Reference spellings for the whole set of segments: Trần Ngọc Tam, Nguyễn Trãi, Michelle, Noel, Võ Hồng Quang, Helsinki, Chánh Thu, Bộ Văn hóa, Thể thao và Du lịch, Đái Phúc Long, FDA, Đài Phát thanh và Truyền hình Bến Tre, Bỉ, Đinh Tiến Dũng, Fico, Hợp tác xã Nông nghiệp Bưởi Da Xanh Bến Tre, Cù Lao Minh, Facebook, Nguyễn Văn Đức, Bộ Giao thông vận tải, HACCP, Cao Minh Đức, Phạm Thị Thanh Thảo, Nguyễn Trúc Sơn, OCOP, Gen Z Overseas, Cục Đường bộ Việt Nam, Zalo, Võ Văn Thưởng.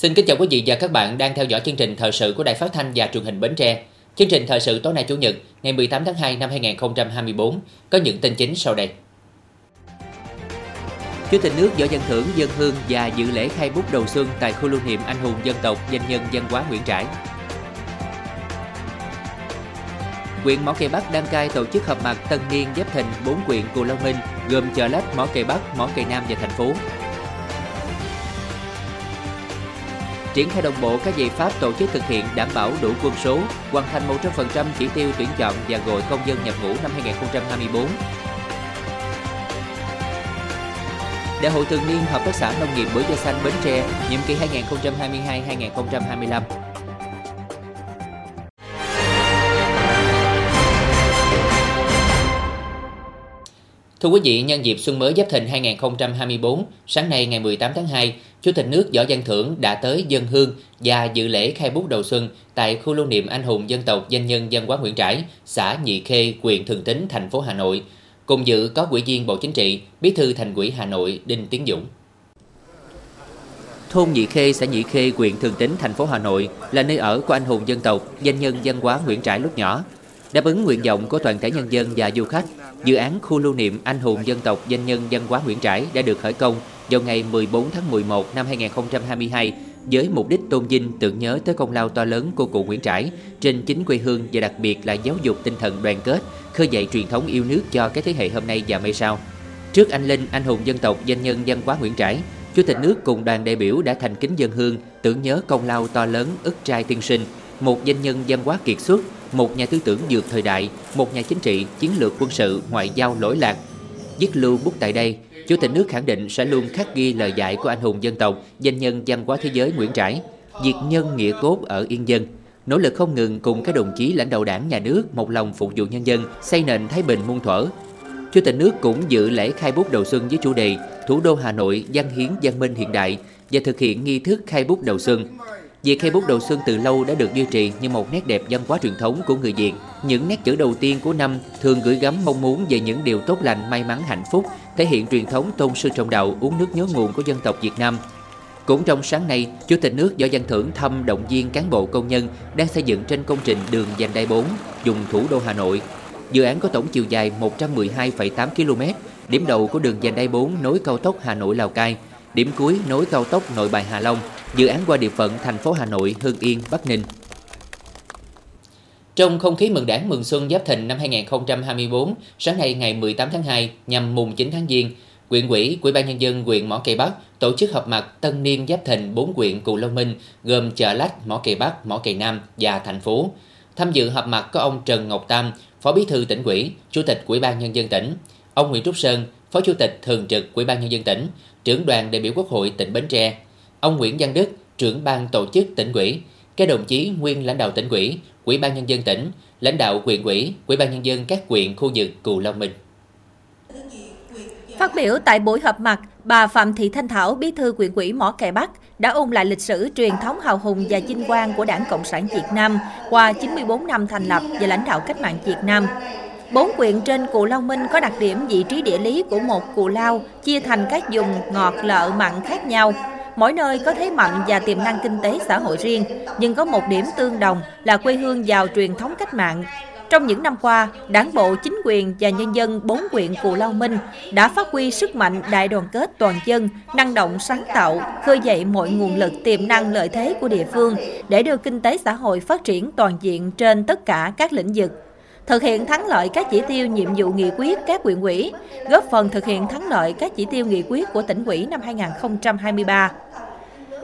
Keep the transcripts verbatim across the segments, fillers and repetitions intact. Xin kính chào quý vị và các bạn đang theo dõi chương trình thời sự của Đài Phát thanh và Truyền hình Bến Tre. Chương trình thời sự tối nay Chủ nhật, ngày mười tám tháng hai năm hai nghìn không trăm hai mươi bốn có những tin chính sau đây. Chủ tịch nước Võ Văn Thưởng dâng hương và dự lễ khai bút đầu xuân tại khu lưu niệm anh hùng dân tộc, danh nhân văn hóa Nguyễn Trãi. Huyện Mỏ Cày Bắc đăng cai tổ chức họp mặt tân niên giáp thìn bốn huyện Cù Lao Minh gồm Chợ Lách, Mỏ Cày Bắc, Mỏ Cày Nam và thành phố. Triển khai đồng bộ các giải pháp tổ chức thực hiện đảm bảo đủ quân số, hoàn thành một trăm phần trăm chỉ tiêu tuyển chọn và gọi công dân nhập ngũ năm hai nghìn không trăm hai mươi bốn. Đại hội thường niên Hợp tác xã Nông nghiệp Bưởi Da Xanh Bến Tre, nhiệm kỳ hai nghìn không trăm hai mươi hai đến hai nghìn không trăm hai mươi lăm. Thưa quý vị, nhân dịp xuân mới Giáp Thìn hai nghìn không trăm hai mươi bốn, sáng nay ngày mười tám tháng hai, Chủ tịch nước Võ Văn Thưởng đã tới dâng hương và dự lễ khai bút đầu xuân tại khu lưu niệm anh hùng dân tộc, danh nhân văn hóa Nguyễn Trãi, xã Nhị Khê, huyện Thường Tín, thành phố Hà Nội. Cùng dự có Ủy viên Bộ Chính trị, Bí thư Thành ủy Hà Nội Đinh Tiến Dũng. Thôn Nhị Khê, xã Nhị Khê, huyện Thường Tín, thành phố Hà Nội là nơi ở của anh hùng dân tộc, danh nhân văn hóa Nguyễn Trãi lúc nhỏ. Đáp ứng nguyện vọng của toàn thể nhân dân và du khách, dự án khu lưu niệm anh hùng dân tộc, danh nhân văn hóa Nguyễn Trãi đã được khởi công vào ngày mười bốn tháng mười một năm hai nghìn không trăm hai mươi hai với mục đích tôn vinh, tưởng nhớ tới công lao to lớn của cụ Nguyễn Trãi trên chính quê hương và đặc biệt là giáo dục tinh thần đoàn kết, khơi dậy truyền thống yêu nước cho các thế hệ hôm nay và mai sau. Trước anh linh anh hùng dân tộc, danh nhân văn hóa Nguyễn Trãi, Chủ tịch nước cùng đoàn đại biểu đã thành kính dâng hương tưởng nhớ công lao to lớn ức trai tiên sinh, một danh nhân văn hóa kiệt xuất, một nhà tư tưởng vượt thời đại, một nhà chính trị, chiến lược quân sự, ngoại giao lỗi lạc. Viết lưu bút tại đây, Chủ tịch nước khẳng định sẽ luôn khắc ghi lời dạy của anh hùng dân tộc, danh nhân văn hóa thế giới Nguyễn Trãi, việc nhân nghĩa cốt ở yên dân, nỗ lực không ngừng cùng các đồng chí lãnh đạo đảng, nhà nước một lòng phục vụ nhân dân, xây nền thái bình muôn thuở. Chủ tịch nước cũng dự lễ khai bút đầu xuân với chủ đề Thủ đô Hà Nội văn hiến văn minh hiện đại và thực hiện nghi thức khai bút đầu xuân. Việc khai bút đầu xuân từ lâu đã được duy trì như một nét đẹp văn hóa truyền thống của người Việt. Những nét chữ đầu tiên của năm thường gửi gắm mong muốn về những điều tốt lành, may mắn, hạnh phúc, thể hiện truyền thống tôn sư trọng đạo, uống nước nhớ nguồn của dân tộc Việt Nam. Cũng trong sáng nay, Chủ tịch nước Võ Văn Thưởng thăm động viên cán bộ công nhân đang xây dựng trên công trình đường vành đai bốn, vùng thủ đô Hà Nội. Dự án có tổng chiều dài một trăm mười hai phẩy tám ki lô mét, điểm đầu của đường vành đai bốn nối cao tốc Hà Nội Lào Cai, điểm cuối nối cao tốc Nội Bài Hà Long, dự án qua địa phận thành phố Hà Nội, Hưng Yên, Bắc Ninh. Trong không khí mừng Đảng mừng Xuân Giáp Thìn năm hai nghìn không trăm hai mươi bốn, sáng nay ngày mười tám tháng hai nhằm mùng chín tháng Giêng, huyện ủy, Ủy ban nhân dân huyện Mỏ Cày Bắc tổ chức họp mặt tân niên Giáp Thìn bốn huyện Cù Lao Minh gồm Chợ Lách, Mỏ Cày Bắc, Mỏ Cày Nam và thành phố. Tham dự họp mặt có ông Trần Ngọc Tam, Phó Bí thư Tỉnh ủy, Chủ tịch Ủy ban nhân dân tỉnh, ông Nguyễn Trúc Sơn, Phó Chủ tịch Thường trực Ủy ban nhân dân tỉnh, trưởng đoàn đại biểu Quốc hội tỉnh Bến Tre, ông Nguyễn Văn Đức, trưởng ban tổ chức tỉnh ủy, các đồng chí nguyên lãnh đạo tỉnh ủy, Ủy ban nhân dân tỉnh, lãnh đạo huyện ủy, Ủy ban nhân dân các huyện khu vực Cù Lao Minh. Phát biểu tại buổi họp mặt, bà Phạm Thị Thanh Thảo, Bí thư huyện ủy Mỏ Cày Bắc đã ôn lại lịch sử truyền thống hào hùng và vinh quang của Đảng Cộng sản Việt Nam qua chín mươi bốn năm thành lập và lãnh đạo cách mạng Việt Nam. Bốn huyện trên Cù Lao Minh có đặc điểm vị trí địa lý của một Cù Lao chia thành các vùng ngọt, lợ, mặn khác nhau. Mỗi nơi có thế mạnh và tiềm năng kinh tế xã hội riêng, nhưng có một điểm tương đồng là quê hương giàu truyền thống cách mạng. Trong những năm qua, Đảng bộ, chính quyền và nhân dân bốn huyện Cù Lao Minh đã phát huy sức mạnh đại đoàn kết toàn dân, năng động sáng tạo, khơi dậy mọi nguồn lực tiềm năng lợi thế của địa phương để đưa kinh tế xã hội phát triển toàn diện trên tất cả các lĩnh vực. Thực hiện thắng lợi các chỉ tiêu nhiệm vụ nghị quyết các huyện ủy, góp phần thực hiện thắng lợi các chỉ tiêu nghị quyết của tỉnh ủy năm hai nghìn không trăm hai mươi ba.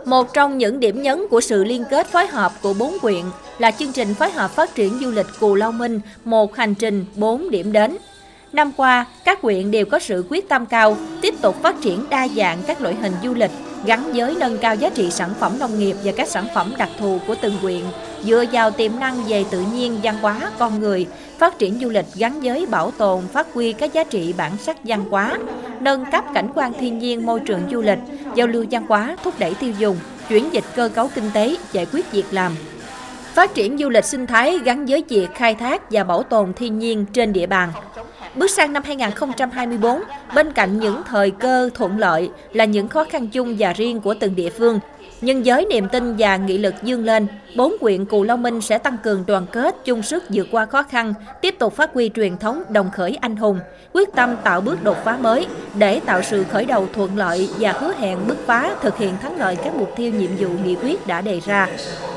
Một trong những điểm nhấn của sự liên kết phối hợp của bốn huyện là chương trình phối hợp phát triển du lịch Cù Lao Minh, một hành trình, bốn điểm đến. Năm qua, các huyện đều có sự quyết tâm cao, tiếp tục phát triển đa dạng các loại hình du lịch, gắn với nâng cao giá trị sản phẩm nông nghiệp và các sản phẩm đặc thù của từng huyện, dựa vào tiềm năng về tự nhiên, văn hóa, con người, phát triển du lịch gắn với bảo tồn, phát huy các giá trị bản sắc văn hóa, nâng cấp cảnh quan thiên nhiên môi trường du lịch, giao lưu văn hóa, thúc đẩy tiêu dùng, chuyển dịch cơ cấu kinh tế, giải quyết việc làm. Phát triển du lịch sinh thái gắn với việc khai thác và bảo tồn thiên nhiên trên địa bàn. Bước sang năm hai nghìn không trăm hai mươi tư, bên cạnh những thời cơ thuận lợi là những khó khăn chung và riêng của từng địa phương, nhưng với niềm tin và nghị lực dương lên, bốn huyện Cù Lao Minh sẽ tăng cường đoàn kết, chung sức vượt qua khó khăn, tiếp tục phát huy truyền thống đồng khởi anh hùng, quyết tâm tạo bước đột phá mới để tạo sự khởi đầu thuận lợi và hứa hẹn bứt phá thực hiện thắng lợi các mục tiêu nhiệm vụ nghị quyết đã đề ra.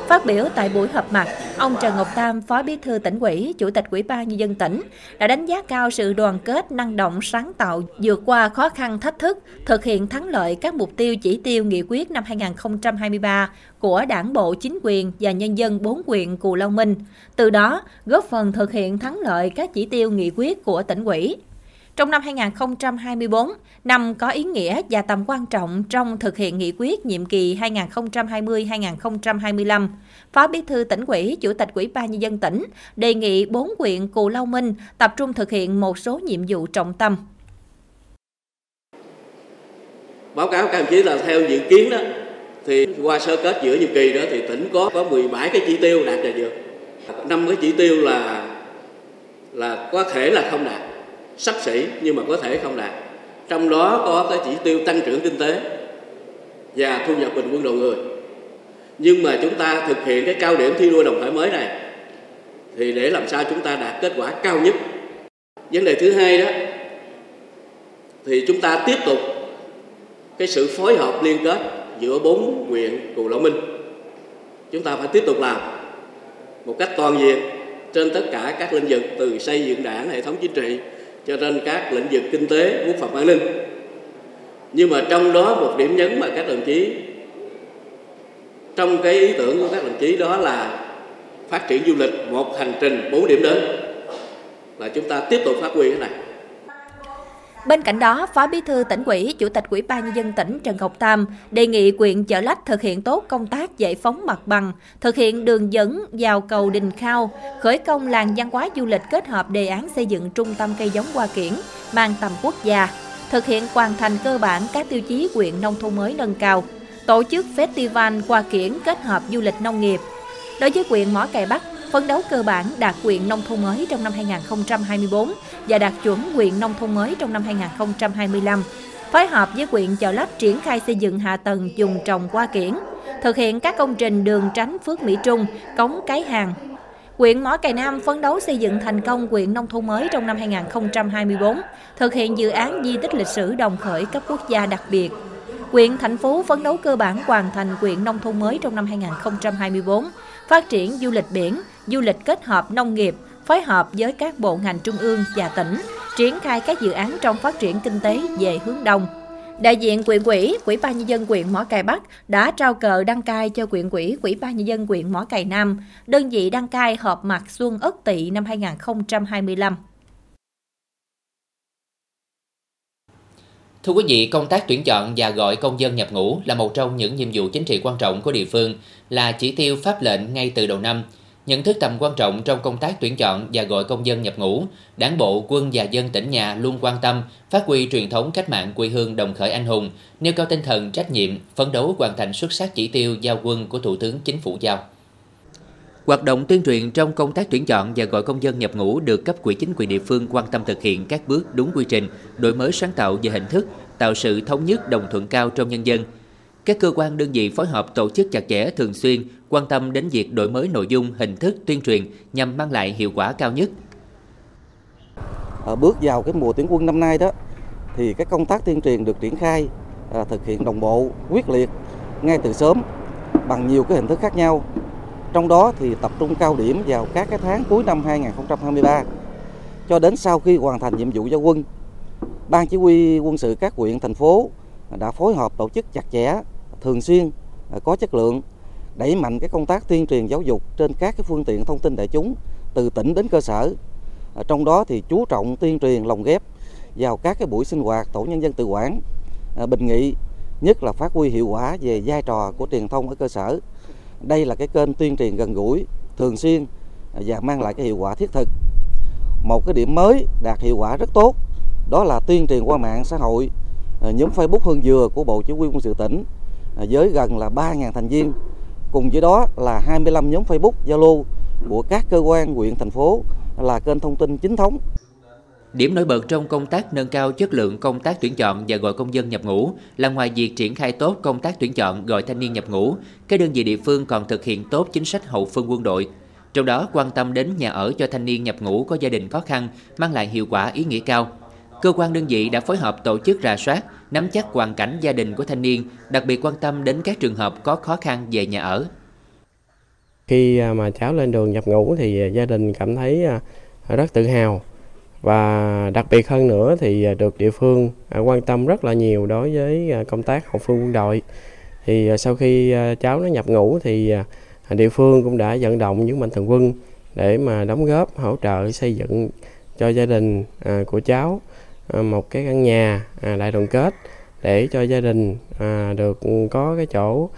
Phát biểu tại buổi họp mặt, ông Trần Ngọc Tam, Phó Bí thư Tỉnh ủy, Chủ tịch Ủy ban Nhân dân tỉnh đã đánh giá cao sự đoàn kết, năng động, sáng tạo, vượt qua khó khăn thách thức, thực hiện thắng lợi các mục tiêu chỉ tiêu nghị quyết năm hai nghìn không trăm hai mươi ba của Đảng bộ, chính quyền và nhân dân bốn huyện Cù Lao Minh, từ đó góp phần thực hiện thắng lợi các chỉ tiêu nghị quyết của Tỉnh ủy. Trong năm hai nghìn không trăm hai mươi tư, năm có ý nghĩa và tầm quan trọng trong thực hiện nghị quyết nhiệm kỳ hai nghìn không trăm hai mươi đến hai nghìn không trăm hai mươi lăm, Phó Bí thư Tỉnh ủy, Chủ tịch Ủy ban Nhân dân tỉnh đề nghị bốn huyện Cù Lao Minh tập trung thực hiện một số nhiệm vụ trọng tâm. Báo cáo các đồng chí là theo dự kiến đó, thì qua sơ kết giữa nhiệm kỳ đó thì tỉnh có có mười bảy cái chỉ tiêu đạt và vượt, năm cái chỉ tiêu là là có thể là không đạt, xấp xỉ nhưng mà có thể không đạt. Trong đó có cái chỉ tiêu tăng trưởng kinh tế và thu nhập bình quân đầu người. Nhưng mà chúng ta thực hiện cái cao điểm thi đua đồng khởi mới này thì để làm sao chúng ta đạt kết quả cao nhất. Vấn đề thứ hai đó thì chúng ta tiếp tục cái sự phối hợp liên kết giữa bốn huyện Cù Lao Minh. Chúng ta phải tiếp tục làm một cách toàn diện trên tất cả các lĩnh vực, từ xây dựng đảng, hệ thống chính trị cho nên các lĩnh vực kinh tế, quốc phòng an ninh. Nhưng mà trong đó một điểm nhấn mà các đồng chí, trong cái ý tưởng của các đồng chí đó là phát triển du lịch một hành trình bốn điểm đến, là chúng ta tiếp tục phát huy cái này. Bên cạnh đó, Phó Bí thư Tỉnh ủy, Chủ tịch Ủy ban Nhân dân tỉnh Trần Ngọc Tam đề nghị huyện Chợ Lách thực hiện tốt công tác giải phóng mặt bằng, thực hiện đường dẫn vào cầu Đình Khao, khởi công làng văn hóa du lịch kết hợp đề án xây dựng trung tâm cây giống hoa kiển mang tầm quốc gia, thực hiện hoàn thành cơ bản các tiêu chí huyện nông thôn mới nâng cao, tổ chức festival hoa kiển kết hợp du lịch nông nghiệp. Đối với huyện Mỏ Cày Bắc, phấn đấu cơ bản đạt huyện nông thôn mới trong năm hai nghìn không trăm hai mươi tư và đạt chuẩn huyện nông thôn mới trong năm hai nghìn không trăm hai mươi lăm, phối hợp với huyện Chợ Lách triển khai xây dựng hạ tầng vùng trồng hoa kiển, thực hiện các công trình đường tránh Phước Mỹ Trung, cống Cái Hàng. Huyện Mỏ Cày Nam phấn đấu xây dựng thành công huyện nông thôn mới trong năm hai nghìn không trăm hai mươi tư, thực hiện dự án di tích lịch sử Đồng Khởi cấp quốc gia đặc biệt. Huyện Thạnh Phú phấn đấu cơ bản hoàn thành huyện nông thôn mới trong năm hai nghìn không trăm hai mươi tư, phát triển du lịch biển, du lịch kết hợp nông nghiệp, phối hợp với các bộ ngành trung ương và tỉnh, triển khai các dự án trong phát triển kinh tế về hướng đông. Đại diện huyện ủy, Ủy ban Nhân dân huyện Mỏ Cày Bắc đã trao cờ đăng cai cho huyện ủy, Ủy ban Nhân dân huyện Mỏ Cày Nam, đơn vị đăng cai họp mặt Xuân Ất Tỵ năm hai nghìn không trăm hai mươi lăm. Thưa quý vị, công tác tuyển chọn và gọi công dân nhập ngũ là một trong những nhiệm vụ chính trị quan trọng của địa phương, là chỉ tiêu pháp lệnh ngay từ đầu năm. Nhận thức tầm quan trọng trong công tác tuyển chọn và gọi công dân nhập ngũ, Đảng bộ, quân và dân tỉnh nhà luôn quan tâm, phát huy truyền thống cách mạng quê hương đồng khởi anh hùng, nêu cao tinh thần trách nhiệm, phấn đấu hoàn thành xuất sắc chỉ tiêu giao quân của Thủ tướng Chính phủ giao. Hoạt động tuyên truyền trong công tác tuyển chọn và gọi công dân nhập ngũ được cấp ủy chính quyền địa phương quan tâm thực hiện các bước đúng quy trình, đổi mới sáng tạo về hình thức, tạo sự thống nhất đồng thuận cao trong nhân dân. Các cơ quan đơn vị phối hợp tổ chức chặt chẽ thường xuyên, quan tâm đến việc đổi mới nội dung, hình thức tuyên truyền nhằm mang lại hiệu quả cao nhất. Ở bước vào cái mùa tuyển quân năm nay đó, thì các công tác tuyên truyền được triển khai à, thực hiện đồng bộ, quyết liệt ngay từ sớm bằng nhiều cái hình thức khác nhau. Trong đó thì tập trung cao điểm vào các cái tháng cuối năm hai nghìn không trăm hai mươi ba cho đến sau khi hoàn thành nhiệm vụ giao quân. Ban chỉ huy quân sự các huyện, thành phố đã phối hợp tổ chức chặt chẽ, thường xuyên, có chất lượng, đẩy mạnh cái công tác tuyên truyền giáo dục trên các cái phương tiện thông tin đại chúng từ tỉnh đến cơ sở. Trong đó thì chú trọng tuyên truyền lồng ghép vào các cái buổi sinh hoạt tổ nhân dân tự quản, bình nghị, nhất là phát huy hiệu quả về vai trò của truyền thông ở cơ sở. Đây là cái kênh tuyên truyền gần gũi, thường xuyên và mang lại cái hiệu quả thiết thực. Một cái điểm mới đạt hiệu quả rất tốt đó là tuyên truyền qua mạng xã hội, nhóm Facebook Hương Dừa của Bộ Chỉ huy Quân sự tỉnh với gần là ba nghìn thành viên. Cùng với đó là hai mươi lăm nhóm Facebook, Zalo của các cơ quan, huyện, thành phố là kênh thông tin chính thống. Điểm nổi bật trong công tác nâng cao chất lượng công tác tuyển chọn và gọi công dân nhập ngũ là ngoài việc triển khai tốt công tác tuyển chọn gọi thanh niên nhập ngũ, các đơn vị địa phương còn thực hiện tốt chính sách hậu phương quân đội. Trong đó quan tâm đến nhà ở cho thanh niên nhập ngũ có gia đình khó khăn, mang lại hiệu quả ý nghĩa cao. Cơ quan đơn vị đã phối hợp tổ chức rà soát, nắm chắc hoàn cảnh gia đình của thanh niên, đặc biệt quan tâm đến các trường hợp có khó khăn về nhà ở. Khi mà cháu lên đường nhập ngũ thì gia đình cảm thấy rất tự hào. Và đặc biệt hơn nữa thì được địa phương quan tâm rất là nhiều đối với công tác hậu phương quân đội. Thì sau khi cháu nó nhập ngũ thì địa phương cũng đã vận động những mạnh thường quân để mà đóng góp hỗ trợ xây dựng cho gia đình của cháu một cái căn nhà đại đoàn kết để cho gia đình được có cái chỗ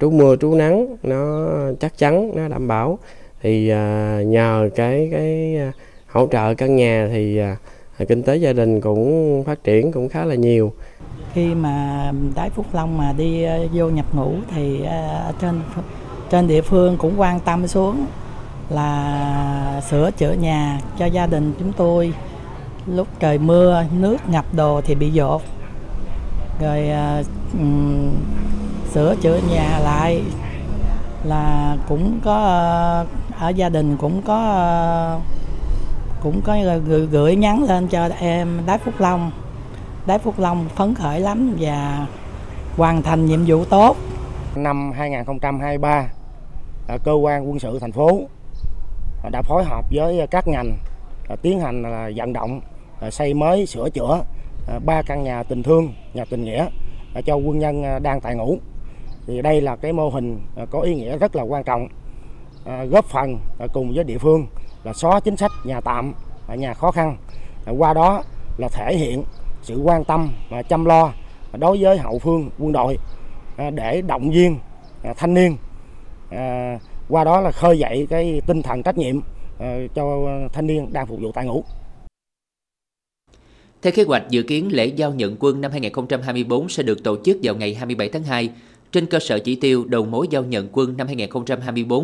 trú mưa trú nắng nó chắc chắn, nó đảm bảo. Thì nhờ cái cái hỗ trợ căn nhà thì kinh tế gia đình cũng phát triển cũng khá là nhiều. Khi mà Đái Phúc Long mà đi vô nhập ngũ thì trên trên địa phương cũng quan tâm xuống là sửa chữa nhà cho gia đình chúng tôi. Lúc trời mưa nước ngập đồ thì bị dột, rồi um, sửa chữa nhà lại, là cũng có ở gia đình cũng có cũng có gửi, gửi nhắn lên cho em Đái Phúc Long. Đái Phúc Long phấn khởi lắm và hoàn thành nhiệm vụ tốt. Năm hai không hai ba, cơ quan quân sự thành phố đã phối hợp với các ngành tiến hành vận động xây mới sửa chữa ba căn nhà tình thương, nhà tình nghĩa cho quân nhân đang tại ngũ. Thì đây là cái mô hình có ý nghĩa rất là quan trọng, góp phần cùng với địa phương là xóa chính sách nhà tạm, nhà khó khăn. Qua đó là thể hiện sự quan tâm và chăm lo đối với hậu phương quân đội để động viên thanh niên. Qua đó là khơi dậy cái tinh thần trách nhiệm cho thanh niên đang phục vụ tại ngũ. Theo kế hoạch, dự kiến lễ giao nhận quân năm hai không hai tư sẽ được tổ chức vào ngày hai mươi bảy tháng hai. Trên cơ sở chỉ tiêu đầu mối giao nhận quân năm hai không hai tư,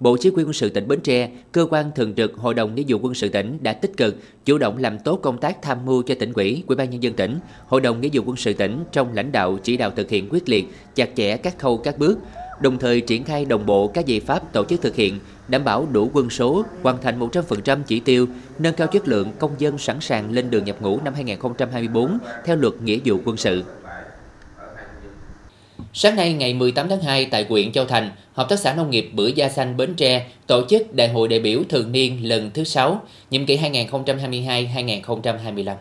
Bộ Chỉ huy quân sự tỉnh Bến Tre, cơ quan thường trực Hội đồng nghĩa vụ quân sự tỉnh đã tích cực, chủ động làm tốt công tác tham mưu cho tỉnh ủy, Ủy ban nhân dân tỉnh, Hội đồng nghĩa vụ quân sự tỉnh trong lãnh đạo chỉ đạo thực hiện quyết liệt, chặt chẽ các khâu các bước, đồng thời triển khai đồng bộ các giải pháp tổ chức thực hiện, đảm bảo đủ quân số, hoàn thành một trăm phần trăm chỉ tiêu, nâng cao chất lượng công dân sẵn sàng lên đường nhập ngũ năm hai không hai tư theo luật nghĩa vụ quân sự. Sáng nay ngày mười tám tháng hai tại huyện Châu Thành, Hợp tác xã Nông nghiệp Bưởi Da Xanh Bến Tre tổ chức Đại hội đại biểu thường niên lần thứ sáu, nhiệm kỳ hai nghìn không trăm hai mươi hai đến hai nghìn không trăm hai mươi lăm.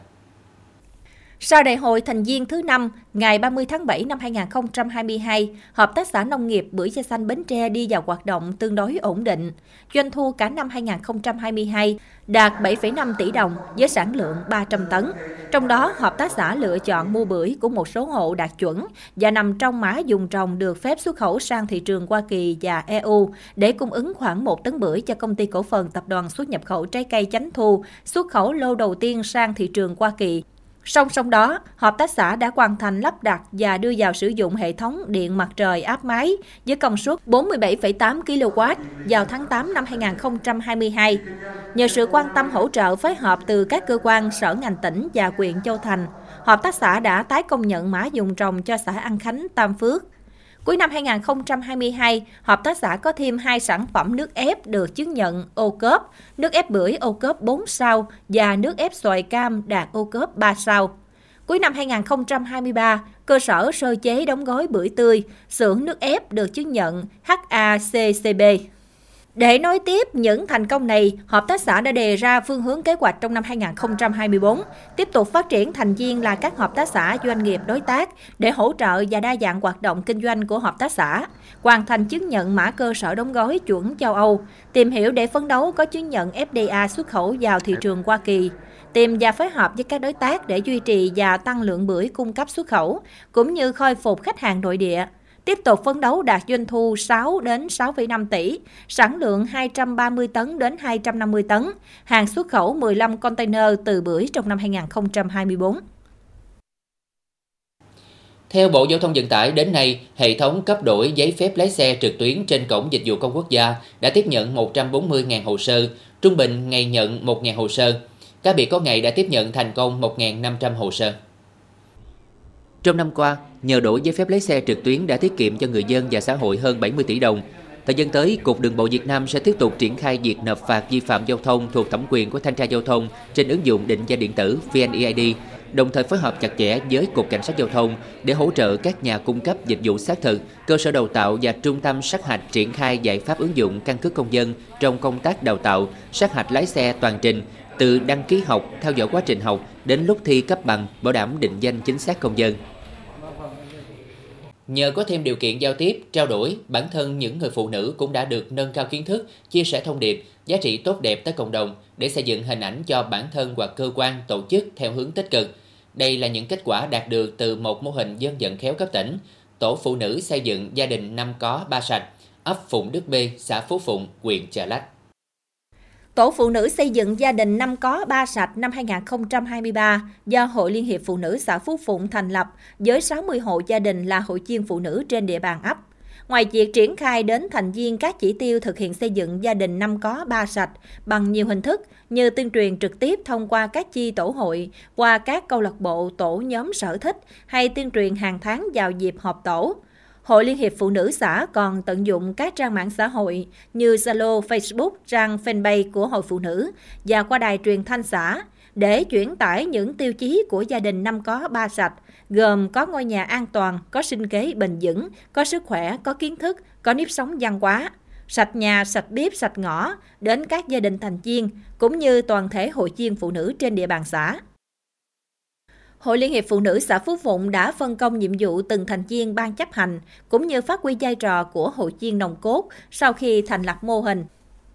Sau đại hội thành viên thứ năm, ngày ba mươi tháng bảy năm hai nghìn không trăm hai mươi hai, Hợp tác xã Nông nghiệp Bưởi Da Xanh Bến Tre đi vào hoạt động tương đối ổn định. Doanh thu cả năm hai nghìn không trăm hai mươi hai đạt bảy phẩy năm tỷ đồng với sản lượng ba trăm tấn. Trong đó, Hợp tác xã lựa chọn mua bưởi của một số hộ đạt chuẩn và nằm trong mã dùng trồng được phép xuất khẩu sang thị trường Hoa Kỳ và e u để cung ứng khoảng một tấn bưởi cho Công ty Cổ phần Tập đoàn Xuất nhập khẩu trái cây Chánh Thu, xuất khẩu lô đầu tiên sang thị trường Hoa Kỳ. Song song đó, hợp tác xã đã hoàn thành lắp đặt và đưa vào sử dụng hệ thống điện mặt trời áp mái với công suất bốn mươi bảy phẩy tám ki lô oát vào tháng tám năm hai nghìn không trăm hai mươi hai. Nhờ sự quan tâm hỗ trợ phối hợp từ các cơ quan sở ngành tỉnh và huyện Châu Thành, hợp tác xã đã tái công nhận mã vùng trồng cho xã An Khánh, Tam Phước. Cuối năm hai nghìn không trăm hai mươi hai, hợp tác xã có thêm hai sản phẩm nước ép được chứng nhận ô cốp, nước ép bưởi ô cốp bốn sao và nước ép xoài cam đạt ô cốp ba sao. Cuối năm hai nghìn không trăm hai mươi ba, cơ sở sơ chế đóng gói bưởi tươi, xưởng nước ép được chứng nhận hát a xê xê pê. Để nối tiếp những thành công này, hợp tác xã đã đề ra phương hướng kế hoạch trong năm hai nghìn không trăm hai mươi tư, tiếp tục phát triển thành viên là các hợp tác xã doanh nghiệp đối tác để hỗ trợ và đa dạng hoạt động kinh doanh của hợp tác xã, hoàn thành chứng nhận mã cơ sở đóng gói chuẩn châu Âu, tìm hiểu để phấn đấu có chứng nhận ép đê a xuất khẩu vào thị trường Hoa Kỳ, tìm và phối hợp với các đối tác để duy trì và tăng lượng bưởi cung cấp xuất khẩu, cũng như khôi phục khách hàng nội địa. Tiếp tục phấn đấu đạt doanh thu sáu đến sáu phẩy năm tỷ, sản lượng hai trăm ba mươi tấn đến hai trăm năm mươi tấn, hàng xuất khẩu mười lăm container từ bưởi trong năm hai nghìn không trăm hai mươi tư. Theo Bộ Giao thông Vận tải, đến nay, hệ thống cấp đổi giấy phép lái xe trực tuyến trên Cổng Dịch vụ Công Quốc gia đã tiếp nhận một trăm bốn mươi nghìn hồ sơ, trung bình ngày nhận một nghìn hồ sơ. Cá biệt có ngày đã tiếp nhận thành công một nghìn năm trăm hồ sơ. Trong năm qua, nhờ đổi giấy phép lái xe trực tuyến đã tiết kiệm cho người dân và xã hội hơn bảy mươi tỷ đồng. Thời gian tới, Cục Đường bộ Việt Nam sẽ tiếp tục triển khai việc nộp phạt vi phạm giao thông thuộc thẩm quyền của Thanh tra Giao thông trên ứng dụng định danh điện tử vê en e i đê, đồng thời phối hợp chặt chẽ với Cục Cảnh sát Giao thông để hỗ trợ các nhà cung cấp dịch vụ xác thực, cơ sở đào tạo và trung tâm sát hạch triển khai giải pháp ứng dụng căn cước công dân trong công tác đào tạo, sát hạch lái xe toàn trình, từ đăng ký học, theo dõi quá trình học đến lúc thi cấp bằng, bảo đảm định danh chính xác công dân. Nhờ có thêm điều kiện giao tiếp, trao đổi, bản thân những người phụ nữ cũng đã được nâng cao kiến thức, chia sẻ thông điệp, giá trị tốt đẹp tới cộng đồng để xây dựng hình ảnh cho bản thân hoặc cơ quan, tổ chức theo hướng tích cực. Đây là những kết quả đạt được từ một mô hình dân vận khéo cấp tỉnh, tổ phụ nữ xây dựng gia đình năm có ba sạch, ấp Phụng Đức B, xã Phú Phụng, huyện Chợ Lách. Tổ phụ nữ xây dựng gia đình năm có ba sạch năm hai nghìn không trăm hai mươi ba do Hội Liên hiệp Phụ nữ xã Phú Phụng thành lập với sáu mươi hộ gia đình là hội viên phụ nữ trên địa bàn ấp. Ngoài việc triển khai đến thành viên các chỉ tiêu thực hiện xây dựng gia đình năm có ba sạch bằng nhiều hình thức như tuyên truyền trực tiếp thông qua các chi tổ hội, qua các câu lạc bộ, tổ nhóm sở thích hay tuyên truyền hàng tháng vào dịp họp tổ, Hội Liên hiệp Phụ nữ xã còn tận dụng các trang mạng xã hội như Zalo, Facebook, trang fanpage của Hội Phụ nữ và qua đài truyền thanh xã để chuyển tải những tiêu chí của gia đình năm có ba sạch, gồm có ngôi nhà an toàn, có sinh kế bền vững, có sức khỏe, có kiến thức, có nếp sống văn hóa, sạch nhà, sạch bếp, sạch ngõ, đến các gia đình thành viên cũng như toàn thể hội viên phụ nữ trên địa bàn xã. Hội Liên hiệp Phụ nữ xã Phú Phụng đã phân công nhiệm vụ từng thành viên ban chấp hành, cũng như phát huy vai trò của hội viên nòng cốt sau khi thành lập mô hình.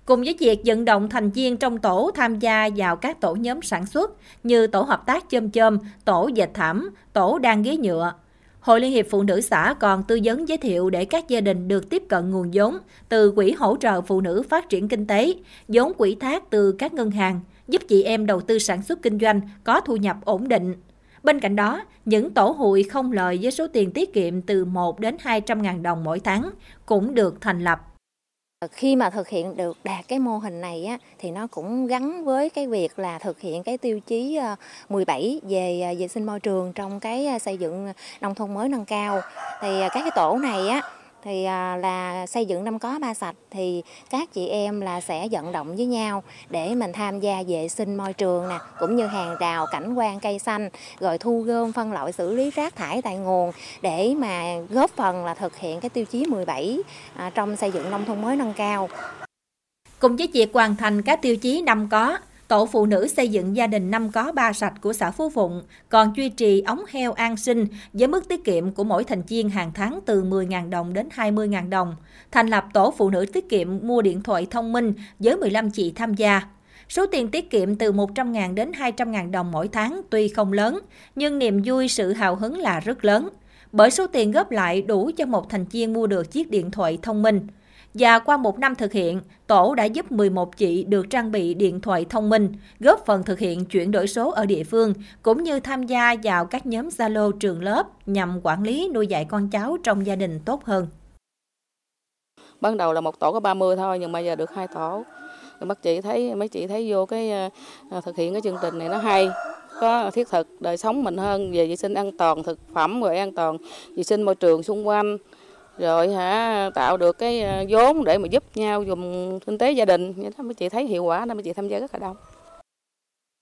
Cùng với việc vận động thành viên trong tổ tham gia vào các tổ nhóm sản xuất như tổ hợp tác chôm chôm, tổ dệt thảm, tổ đan ghế nhựa, Hội Liên hiệp Phụ nữ xã còn tư vấn giới thiệu để các gia đình được tiếp cận nguồn vốn từ Quỹ hỗ trợ phụ nữ phát triển kinh tế, vốn quỹ thác từ các ngân hàng, giúp chị em đầu tư sản xuất kinh doanh có thu nhập ổn định. Bên cạnh đó, những tổ hụi không lời với số tiền tiết kiệm từ một đến hai trăm nghìn đồng mỗi tháng cũng được thành lập. Khi mà thực hiện được đạt cái mô hình này á, thì nó cũng gắn với cái việc là thực hiện cái tiêu chí mười bảy về vệ sinh môi trường trong cái xây dựng nông thôn mới nâng cao. Thì các cái tổ này á, thì là xây dựng năm có ba sạch thì các chị em là sẽ vận động với nhau để mình tham gia vệ sinh môi trường nè, cũng như hàng rào cảnh quan cây xanh, rồi thu gom phân loại xử lý rác thải tại nguồn để mà góp phần là thực hiện cái tiêu chí mười bảy trong xây dựng nông thôn mới nâng cao. Cùng với việc hoàn thành các tiêu chí năm có, tổ phụ nữ xây dựng gia đình năm có ba sạch của xã Phú Phụng còn duy trì ống heo an sinh với mức tiết kiệm của mỗi thành viên hàng tháng từ mười nghìn đồng đến hai mươi nghìn đồng. Thành lập tổ phụ nữ tiết kiệm mua điện thoại thông minh với mười lăm chị tham gia. Số tiền tiết kiệm từ một trăm nghìn đến hai trăm nghìn đồng mỗi tháng tuy không lớn, nhưng niềm vui sự hào hứng là rất lớn. Bởi số tiền góp lại đủ cho một thành viên mua được chiếc điện thoại thông minh. Và qua một năm thực hiện, tổ đã giúp mười một chị được trang bị điện thoại thông minh, góp phần thực hiện chuyển đổi số ở địa phương, cũng như tham gia vào các nhóm Zalo trường lớp nhằm quản lý nuôi dạy con cháu trong gia đình tốt hơn. Ban đầu là một tổ có ba mươi thôi, nhưng mà giờ được hai tổ. Mấy chị thấy, mấy chị thấy vô cái thực hiện cái chương trình này nó hay, có thiết thực đời sống mình hơn về vệ sinh an toàn thực phẩm, rồi an toàn vệ sinh môi trường xung quanh. Rồi hả, tạo được cái vốn để mà giúp nhau dùng kinh tế gia đình. Mấy chị thấy hiệu quả nên mấy chị tham gia rất là đông.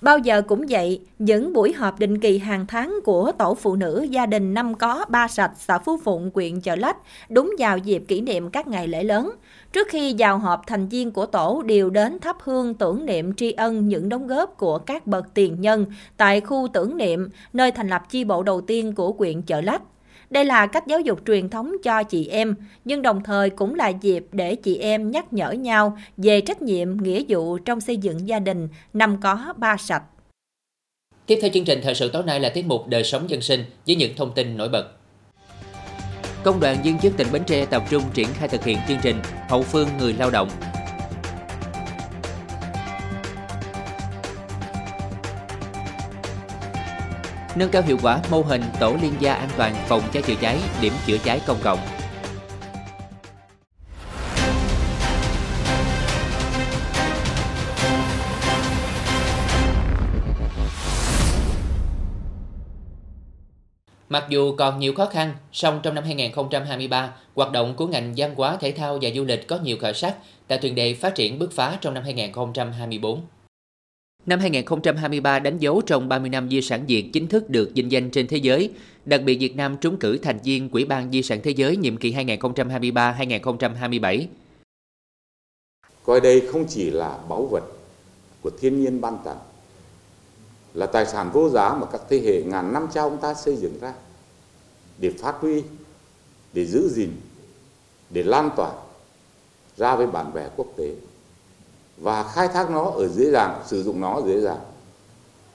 Bao giờ cũng vậy, những buổi họp định kỳ hàng tháng của tổ phụ nữ gia đình năm có ba sạch xã Phú Phụng, huyện Chợ Lách đúng vào dịp kỷ niệm các ngày lễ lớn. Trước khi vào họp, thành viên của tổ đều đến thắp hương tưởng niệm tri ân những đóng góp của các bậc tiền nhân tại khu tưởng niệm nơi thành lập chi bộ đầu tiên của huyện Chợ Lách. Đây là cách giáo dục truyền thống cho chị em, nhưng đồng thời cũng là dịp để chị em nhắc nhở nhau về trách nhiệm, nghĩa vụ trong xây dựng gia đình năm có ba sạch. Tiếp theo chương trình thời sự tối nay là tiết mục đời sống dân sinh với những thông tin nổi bật. Công đoàn viên chức tỉnh Bến Tre tập trung triển khai thực hiện chương trình hậu phương người lao động. Nâng cao hiệu quả mô hình tổ liên gia an toàn phòng cháy chữa cháy, điểm chữa cháy công cộng. Mặc dù còn nhiều khó khăn, song trong năm hai nghìn không trăm hai mươi ba, hoạt động của ngành văn hóa, thể thao và du lịch có nhiều khởi sắc, tạo tiền đề phát triển bứt phá trong năm hai nghìn không trăm hai mươi bốn. Năm hai nghìn không trăm hai mươi ba đánh dấu trong ba mươi năm di sản Việt chính thức được vinh danh trên thế giới. Đặc biệt, Việt Nam trúng cử thành viên Ủy ban Di sản Thế giới nhiệm kỳ hai nghìn không trăm hai mươi ba đến hai nghìn không trăm hai mươi bảy. Coi đây không chỉ là báu vật của thiên nhiên ban tặng, là tài sản vô giá mà các thế hệ ngàn năm cha ông ta xây dựng ra để phát huy, để giữ gìn, để lan tỏa ra với bạn bè quốc tế, và khai thác nó ở dưới dạng, sử dụng nó dưới dạng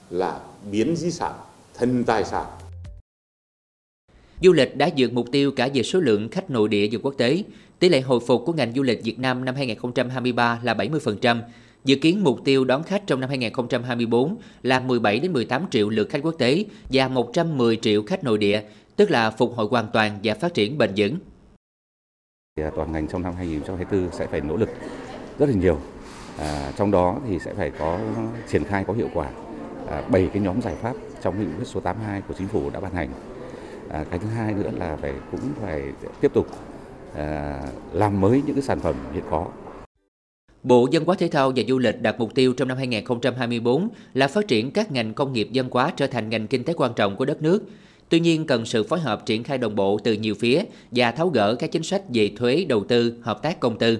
là biến di sản thành tài sản. Du lịch đã vượt mục tiêu cả về số lượng khách nội địa và quốc tế. Tỷ lệ hồi phục của ngành du lịch Việt Nam năm hai nghìn không trăm hai mươi ba là bảy mươi phần trăm. Dự kiến mục tiêu đón khách trong năm hai nghìn không trăm hai mươi bốn là mười bảy đến mười tám triệu lượt khách quốc tế và một trăm mười triệu khách nội địa, tức là phục hồi hoàn toàn và phát triển bền vững. Toàn ngành trong năm hai nghìn không trăm hai mươi bốn sẽ phải nỗ lực rất là nhiều. À, trong đó thì sẽ phải có triển khai có hiệu quả bảy à, cái nhóm giải pháp trong nghị quyết số tám mươi hai của Chính phủ đã ban hành. À, cái thứ hai nữa là phải cũng phải tiếp tục à, làm mới những cái sản phẩm hiện có. Bộ Văn hóa Thể thao và Du lịch đặt mục tiêu trong năm hai nghìn không trăm hai mươi bốn là phát triển các ngành công nghiệp văn hóa trở thành ngành kinh tế quan trọng của đất nước. Tuy nhiên, cần sự phối hợp triển khai đồng bộ từ nhiều phía và tháo gỡ các chính sách về thuế, đầu tư, hợp tác công tư.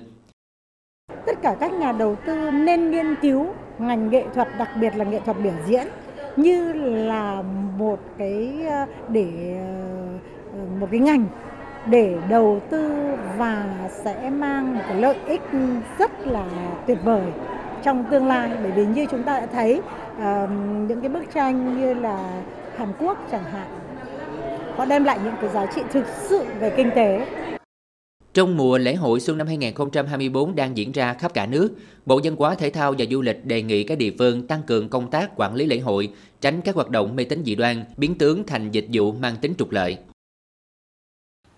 Tất cả các nhà đầu tư nên nghiên cứu ngành nghệ thuật, đặc biệt là nghệ thuật biểu diễn, như là một cái để một cái ngành để đầu tư và sẽ mang một cái lợi ích rất là tuyệt vời trong tương lai. Bởi vì như chúng ta đã thấy những cái bức tranh như là Hàn Quốc chẳng hạn, họ đem lại những cái giá trị thực sự về kinh tế. Trong mùa lễ hội xuân năm hai nghìn không trăm hai mươi bốn đang diễn ra khắp cả nước, Bộ Văn hóa, Thể thao và Du lịch đề nghị các địa phương tăng cường công tác quản lý lễ hội, tránh các hoạt động mê tín dị đoan, biến tướng thành dịch vụ mang tính trục lợi.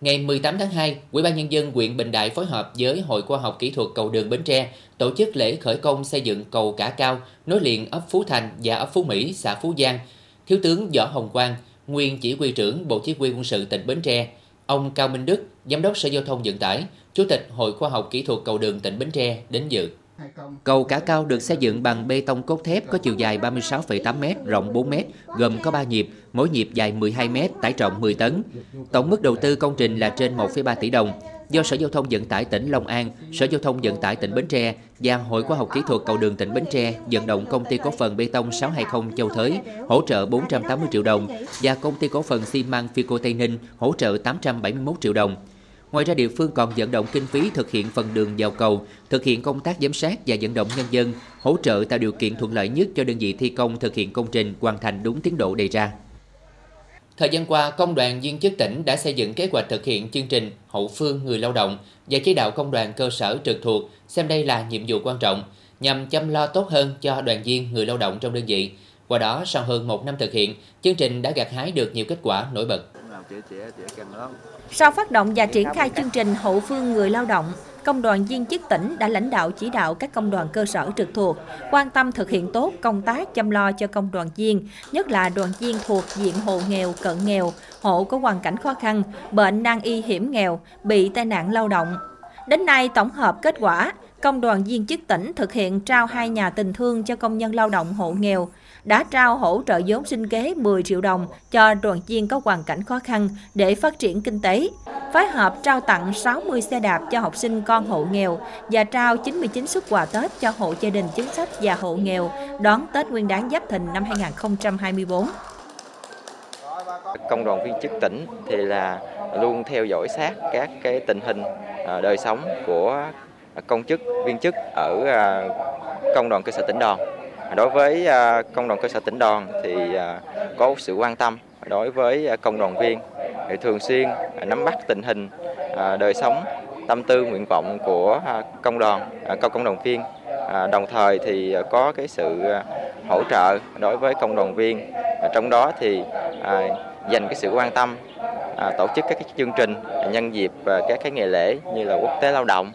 Ngày mười tám tháng hai, Ủy ban Nhân dân huyện Bình Đại phối hợp với Hội Khoa học Kỹ thuật Cầu đường Bến Tre tổ chức lễ khởi công xây dựng cầu Cả Cao nối liền ấp Phú Thành và ấp Phú Mỹ, xã Phú Giang. Thiếu tướng Võ Hồng Quang, nguyên chỉ huy trưởng Bộ Chỉ huy Quân sự tỉnh Bến Tre, ông Cao Minh Đức, Giám đốc Sở Giao thông Vận tải, Chủ tịch Hội Khoa học Kỹ thuật Cầu đường tỉnh Bến Tre đến dự. Cầu Cả Cao được xây dựng bằng bê tông cốt thép có chiều dài ba mươi sáu phẩy tám mét, rộng bốn mét, gồm có ba nhịp, mỗi nhịp dài mười hai mét, tải trọng mười tấn. Tổng mức đầu tư công trình là trên một phẩy ba tỷ đồng, do Sở Giao thông Vận tải tỉnh Long An, Sở Giao thông Vận tải tỉnh Bến Tre và Hội Khoa học Kỹ thuật Cầu đường tỉnh Bến Tre vận động Công ty Cổ phần Bê tông sáu hai không Châu Thới hỗ trợ bốn trăm tám mươi triệu đồng và Công ty Cổ phần Xi măng Fico Tây Ninh hỗ trợ tám trăm bảy mươi mốt triệu đồng. Ngoài ra, địa phương còn vận động kinh phí thực hiện phần đường vào cầu, thực hiện công tác giám sát và vận động nhân dân, hỗ trợ tạo điều kiện thuận lợi nhất cho đơn vị thi công thực hiện công trình hoàn thành đúng tiến độ đề ra. Thời gian qua, Công đoàn viên chức tỉnh đã xây dựng kế hoạch thực hiện chương trình hậu phương người lao động và chỉ đạo công đoàn cơ sở trực thuộc xem đây là nhiệm vụ quan trọng nhằm chăm lo tốt hơn cho đoàn viên người lao động trong đơn vị. Qua đó, sau hơn một năm thực hiện, chương trình đã gặt hái được nhiều kết quả nổi bật. Sau phát động và triển khai chương trình hậu phương người lao động, Công đoàn viên chức tỉnh đã lãnh đạo chỉ đạo các công đoàn cơ sở trực thuộc quan tâm thực hiện tốt công tác chăm lo cho công đoàn viên, nhất là đoàn viên thuộc diện hộ nghèo, cận nghèo, hộ có hoàn cảnh khó khăn, bệnh nan y hiểm nghèo, bị tai nạn lao động. Đến nay, tổng hợp kết quả, Công đoàn viên chức tỉnh thực hiện trao hai nhà tình thương cho công nhân lao động hộ nghèo, đã trao hỗ trợ vốn sinh kế mười triệu đồng cho đoàn viên có hoàn cảnh khó khăn để phát triển kinh tế, phối hợp trao tặng sáu mươi xe đạp cho học sinh con hộ nghèo và trao chín mươi chín suất quà Tết cho hộ gia đình chính sách và hộ nghèo đón Tết Nguyên đán Giáp Thìn năm hai nghìn không trăm hai mươi bốn. Công đoàn viên chức tỉnh thì là luôn theo dõi sát các cái tình hình đời sống của công chức viên chức ở công đoàn cơ sở tỉnh đoàn. Đối với công đoàn cơ sở tỉnh đoàn thì có sự quan tâm đối với công đoàn viên, thì thường xuyên nắm bắt tình hình đời sống, tâm tư, nguyện vọng của công đoàn, các công đoàn viên. Đồng thời thì có cái sự hỗ trợ đối với công đoàn viên. Trong đó thì dành cái sự quan tâm tổ chức các cái chương trình nhân dịp các cái ngày lễ như là Quốc tế Lao động.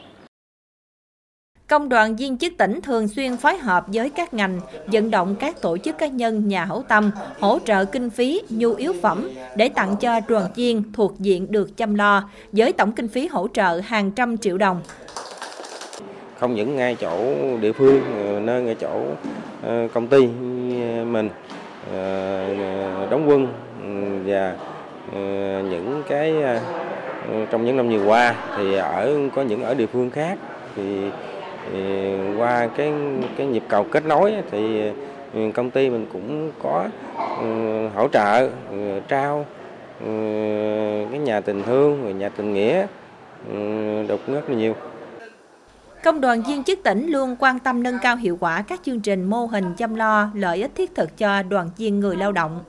Công đoàn viên chức tỉnh thường xuyên phối hợp với các ngành, vận động các tổ chức cá nhân nhà hảo tâm hỗ trợ kinh phí, nhu yếu phẩm để tặng cho đoàn viên thuộc diện được chăm lo, với tổng kinh phí hỗ trợ hàng trăm triệu đồng. Không những ngay chỗ địa phương, nơi ngay chỗ công ty mình đóng quân, và những cái trong những năm vừa qua thì ở có những ở địa phương khác thì, thì qua cái cái nhịp cầu kết nối thì công ty mình cũng có hỗ trợ trao cái nhà tình thương, nhà tình nghĩa độc rất là nhiều. Công đoàn viên chức tỉnh luôn quan tâm nâng cao hiệu quả các chương trình mô hình chăm lo lợi ích thiết thực cho đoàn viên người lao động.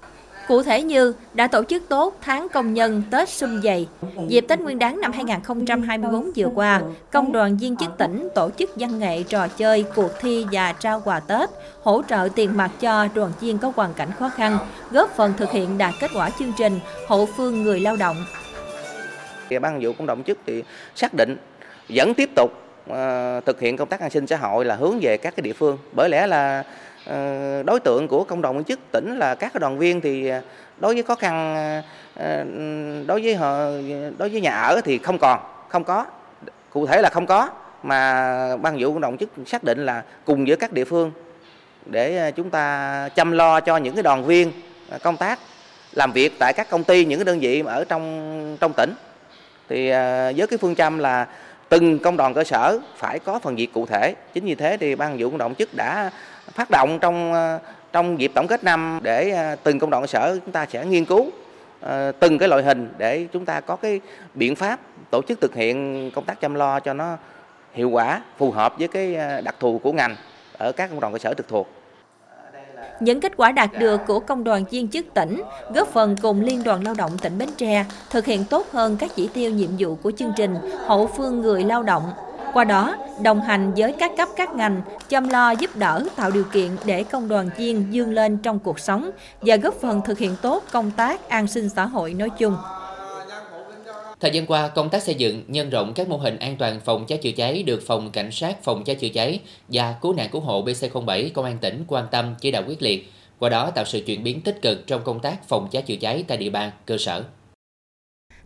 Cụ thể như đã tổ chức tốt tháng công nhân Tết Sum Vầy. Dịp Tết Nguyên đán năm hai nghìn không trăm hai mươi tư vừa qua, Công đoàn viên chức tỉnh tổ chức văn nghệ trò chơi, cuộc thi và trao quà Tết, hỗ trợ tiền mặt cho đoàn viên có hoàn cảnh khó khăn, góp phần thực hiện đạt kết quả chương trình hậu phương người lao động. Ban Thường vụ Công đoàn chức thì xác định vẫn tiếp tục thực hiện công tác an sinh xã hội là hướng về các cái địa phương, bởi lẽ là đối tượng của công đoàn viên chức tỉnh là các đoàn viên thì đối với khó khăn, đối với đối với nhà ở thì không còn, không có, cụ thể là không có, mà ban vụ công đoàn chức xác định là cùng với các địa phương để chúng ta chăm lo cho những cái đoàn viên công tác làm việc tại các công ty, những cái đơn vị ở trong trong tỉnh, thì với cái phương châm là từng công đoàn cơ sở phải có phần việc cụ thể. Chính vì thế thì ban vụ công đoàn chức đã phát động trong trong dịp tổng kết năm để từng công đoàn cơ sở chúng ta sẽ nghiên cứu từng cái loại hình để chúng ta có cái biện pháp tổ chức thực hiện công tác chăm lo cho nó hiệu quả, phù hợp với cái đặc thù của ngành ở các công đoàn cơ sở trực thuộc. Những kết quả đạt được của công đoàn viên chức tỉnh góp phần cùng Liên đoàn Lao động tỉnh Bến Tre thực hiện tốt hơn các chỉ tiêu nhiệm vụ của chương trình hậu phương người lao động. Qua đó, đồng hành với các cấp các ngành, chăm lo giúp đỡ, tạo điều kiện để công đoàn viên vươn lên trong cuộc sống và góp phần thực hiện tốt công tác an sinh xã hội nói chung. Thời gian qua, công tác xây dựng, nhân rộng các mô hình an toàn phòng cháy chữa cháy được Phòng Cảnh sát phòng cháy chữa cháy và Cứu nạn Cứu hộ B C không bảy Công an tỉnh quan tâm chỉ đạo quyết liệt, qua đó tạo sự chuyển biến tích cực trong công tác phòng cháy chữa cháy tại địa bàn cơ sở.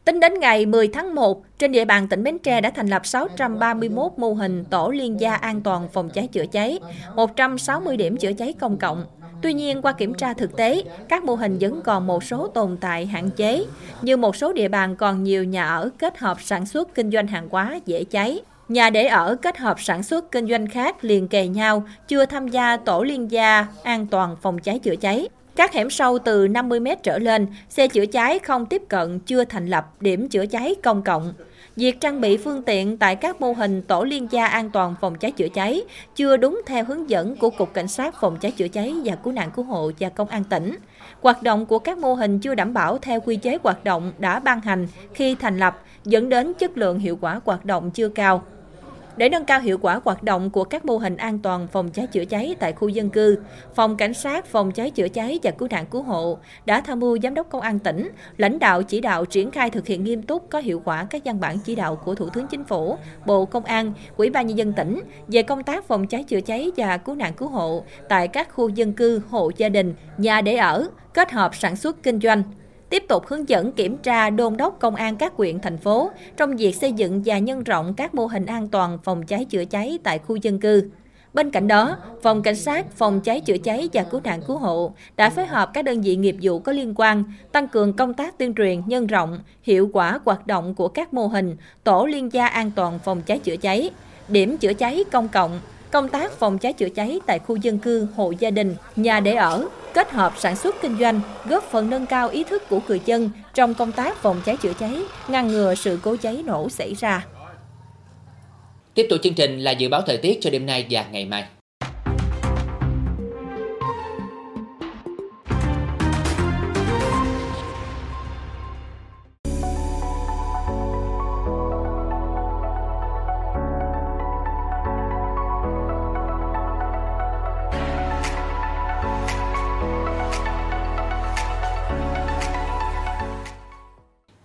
Tính đến ngày mười tháng một, trên địa bàn tỉnh Bến Tre đã thành lập sáu trăm ba mươi mốt mô hình tổ liên gia an toàn phòng cháy chữa cháy, một trăm sáu mươi điểm chữa cháy công cộng. Tuy nhiên, qua kiểm tra thực tế, các mô hình vẫn còn một số tồn tại hạn chế, như một số địa bàn còn nhiều nhà ở kết hợp sản xuất kinh doanh hàng hóa dễ cháy. Nhà để ở kết hợp sản xuất kinh doanh khác liền kề nhau, chưa tham gia tổ liên gia an toàn phòng cháy chữa cháy. Các hẻm sâu từ năm mươi mét trở lên, xe chữa cháy không tiếp cận, chưa thành lập điểm chữa cháy công cộng. Việc trang bị phương tiện tại các mô hình tổ liên gia an toàn phòng cháy chữa cháy chưa đúng theo hướng dẫn của Cục Cảnh sát phòng cháy chữa cháy và Cứu nạn Cứu hộ và Công an tỉnh. Hoạt động của các mô hình chưa đảm bảo theo quy chế hoạt động đã ban hành khi thành lập, dẫn đến chất lượng hiệu quả hoạt động chưa cao. Để nâng cao hiệu quả hoạt động của các mô hình an toàn phòng cháy chữa cháy tại khu dân cư, Phòng Cảnh sát phòng cháy chữa cháy và Cứu nạn Cứu hộ đã tham mưu Giám đốc Công an tỉnh, lãnh đạo chỉ đạo triển khai thực hiện nghiêm túc có hiệu quả các văn bản chỉ đạo của Thủ tướng Chính phủ, Bộ Công an, Ủy ban Nhân dân tỉnh về công tác phòng cháy chữa cháy và cứu nạn cứu hộ tại các khu dân cư, hộ gia đình, nhà để ở, kết hợp sản xuất kinh doanh. Tiếp tục hướng dẫn kiểm tra đôn đốc công an các huyện, thành phố trong việc xây dựng và nhân rộng các mô hình an toàn phòng cháy chữa cháy tại khu dân cư. Bên cạnh đó, Phòng Cảnh sát phòng cháy chữa cháy và Cứu nạn Cứu hộ đã phối hợp các đơn vị nghiệp vụ có liên quan tăng cường công tác tuyên truyền nhân rộng, hiệu quả hoạt động của các mô hình tổ liên gia an toàn phòng cháy chữa cháy, điểm chữa cháy công cộng, công tác phòng cháy chữa cháy tại khu dân cư, hộ gia đình, nhà để ở, kết hợp sản xuất kinh doanh, góp phần nâng cao ý thức của người dân trong công tác phòng cháy chữa cháy, ngăn ngừa sự cố cháy nổ xảy ra. Tiếp tục chương trình là dự báo thời tiết cho đêm nay và ngày mai.